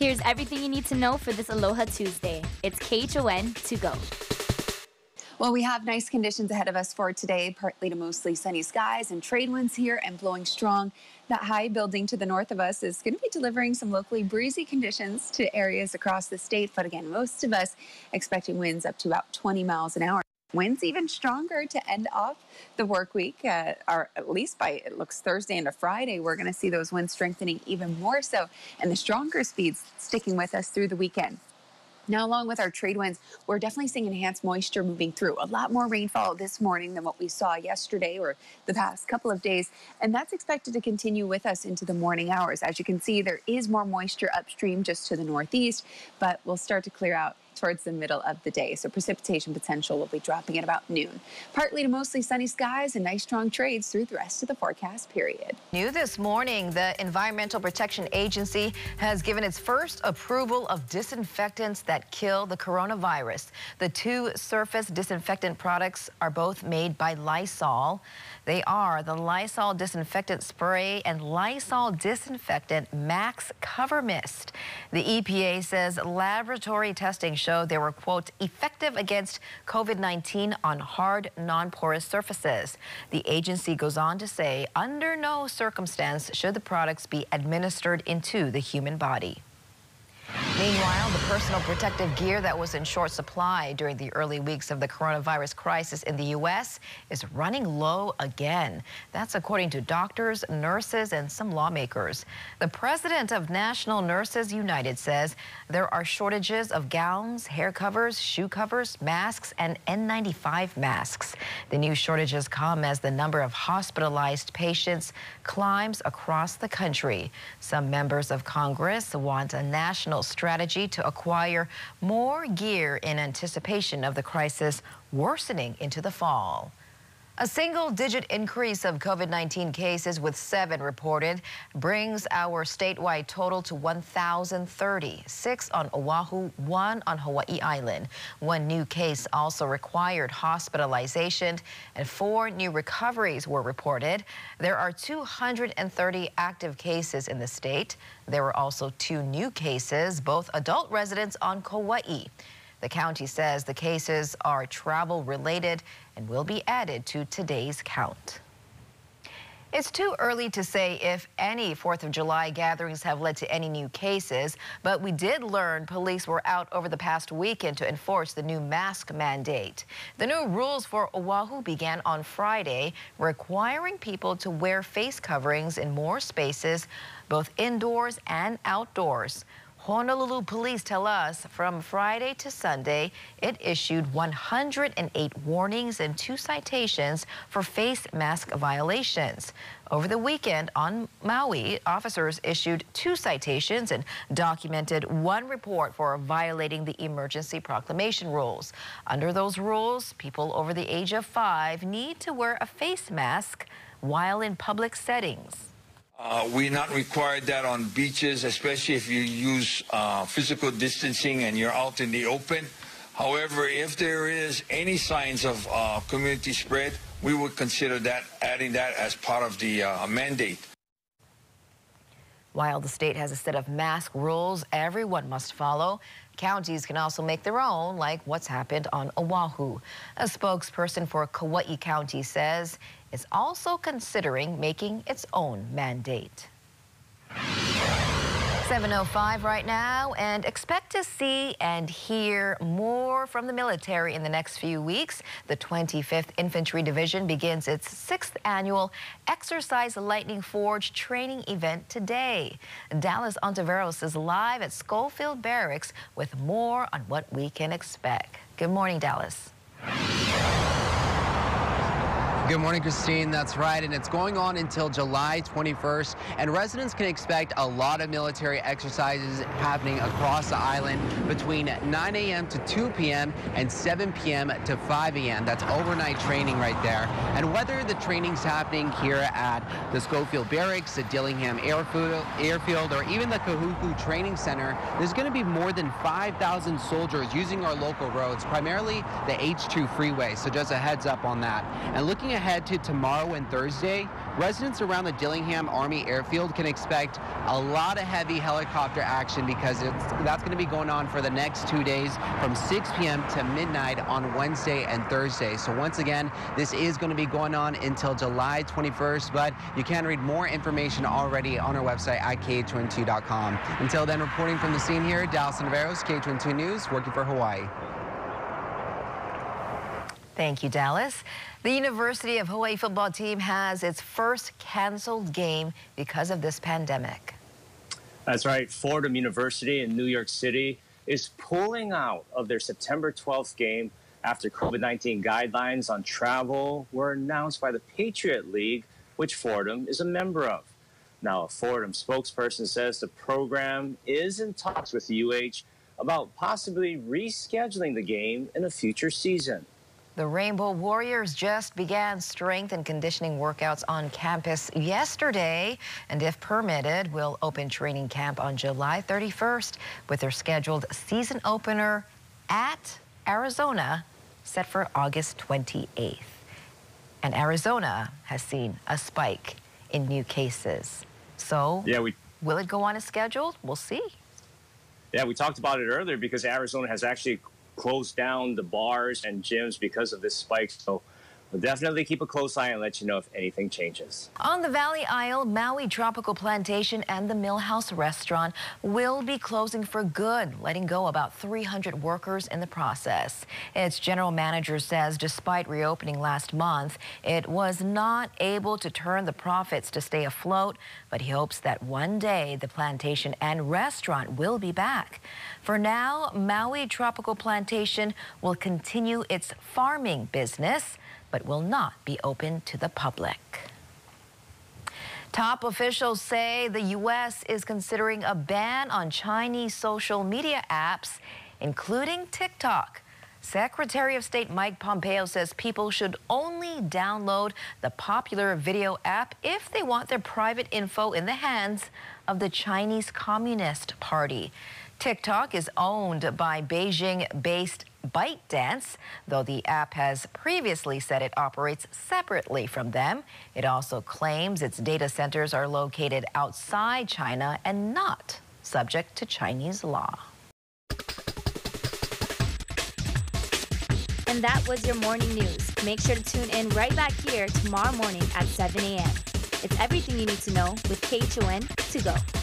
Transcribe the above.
Here's everything you need to know for this Aloha Tuesday. It's KHON2GO. Well, we have nice conditions ahead of us for today, partly to mostly sunny skies and trade winds here and blowing strong. That high building to the north of us is going to be delivering some locally breezy conditions to areas across the state. But again, most of us expecting winds up to about 20 miles an hour. Winds even stronger to end off the work week, or at least by, it looks, Thursday into Friday. We're going to see those winds strengthening even more so, and the stronger speeds sticking with us through the weekend. Now, along with our trade winds, we're definitely seeing enhanced moisture moving through. A lot more rainfall this morning than what we saw yesterday or the past couple of days. And that's expected to continue with us into the morning hours. As you can see, there is more moisture upstream just to the northeast, but we'll start to clear out towards the middle of the day. So precipitation potential will be dropping at about noon. Partly to mostly sunny skies and nice strong trades through the rest of the forecast period. New this morning, the Environmental Protection Agency has given its first approval of disinfectants that kill the coronavirus. The two surface disinfectant products are both made by Lysol. They are the Lysol Disinfectant Spray and Lysol Disinfectant Max Cover Mist. The EPA says laboratory testing show they were, quote, effective against COVID-19 on hard, non-porous surfaces. The agency goes on to say, under no circumstance should the products be administered into the human body. Meanwhile, the personal protective gear that was in short supply during the early weeks of the coronavirus crisis in the U.S. is running low again. That's according to doctors, nurses, and some lawmakers. The president of National Nurses United says there are shortages of gowns, hair covers, shoe covers, masks, and N95 masks. The new shortages come as the number of hospitalized patients climbs across the country. Some members of Congress want a national strategy to acquire more gear in anticipation of the crisis worsening into the fall. A single-digit increase of COVID-19 cases, with 7 reported, brings our statewide total to 1,030, 6 on Oahu, 1 on Hawaii Island. 1 new case also required hospitalization, and 4 new recoveries were reported. There are 230 active cases in the state. There were also 2 new cases, both adult residents on Kauai. The county says the cases are travel-related and will be added to today's count. It's too early to say if any 4th of July gatherings have led to any new cases, but we did learn police were out over the past weekend to enforce the new mask mandate. The new rules for Oahu began on Friday, requiring people to wear face coverings in more spaces, both indoors and outdoors. Honolulu police tell us from Friday to Sunday, it issued 108 warnings and 2 citations for face mask violations. Over the weekend on Maui, officers issued 2 citations and documented 1 report for violating the emergency proclamation rules. Under those rules, people over the age of 5 need to wear a face mask while in public settings. We're not required that on beaches, especially if you use physical distancing and you're out in the open. However, if there is any signs of community spread, we would consider that, adding that as part of the mandate. While the state has a set of mask rules everyone must follow, counties can also make their own, like what's happened on Oahu. A spokesperson for Kauai County says it's also considering making its own mandate. 7:05 right now, and expect to see and hear more from the military in the next few weeks. The 25th Infantry Division begins its 6th annual Exercise Lightning Forge training event today. Dallas Ontiveros is live at Schofield Barracks with more on what we can expect. Good morning, Dallas. Good morning, Christine. That's right, and it's going on until July 21st, and residents can expect a lot of military exercises happening across the island between 9 a.m. to 2 p.m. and 7 p.m. to 5 a.m. That's overnight training right there. And whether the training's happening here at the Schofield Barracks, the Dillingham Airfield, or even the Kahuku Training Center, there's going to be more than 5,000 soldiers using our local roads, primarily the H-2 freeway, so just a heads up on that. And looking ahead ahead to tomorrow and Thursday, residents around the Dillingham Army Airfield can expect a lot of heavy helicopter action because that's going to be going on for the next 2 days from 6 p.m. to midnight on Wednesday and Thursday. So once again, this is going to be going on until July 21st, but you can read more information already on our website at KH22.com. Until then, reporting from the scene here, Dallas Ontiveros, K22 News, working for Hawaii. Thank you, Dallas. The University of Hawaii football team has its first canceled game because of this pandemic. That's right. Fordham University in New York City is pulling out of their September 12th game after COVID-19 guidelines on travel were announced by the Patriot League, which Fordham is a member of. Now, a Fordham spokesperson says the program is in talks with UH about possibly rescheduling the game in a future season. The Rainbow Warriors just began strength and conditioning workouts on campus yesterday, and if permitted, will open training camp on July 31st with their scheduled season opener at Arizona, set for August 28th. And Arizona has seen a spike in new cases. So, will it go on as scheduled? We'll see. Yeah, we talked about it earlier because Arizona has actually close down the bars and gyms because of this spike. So we'll definitely keep a close eye and let you know if anything changes. On the Valley Isle, Maui Tropical Plantation and the Millhouse Restaurant will be closing for good, letting go about 300 workers in the process. Its general manager says despite reopening last month, it was not able to turn the profits to stay afloat, but he hopes that one day the plantation and restaurant will be back. For now, Maui Tropical Plantation will continue its farming business, but will not be open to the public. Top officials say the U.S. is considering a ban on Chinese social media apps, including TikTok. Secretary of State Mike Pompeo says people should only download the popular video app if they want their private info in the hands of the Chinese Communist Party. TikTok is owned by Beijing-based ByteDance, though the app has previously said it operates separately from them. It also claims its data centers are located outside China and not subject to Chinese law. And that was your morning news. Make sure to tune in right back here tomorrow morning at 7 a.m. It's everything you need to know with KHON2GO.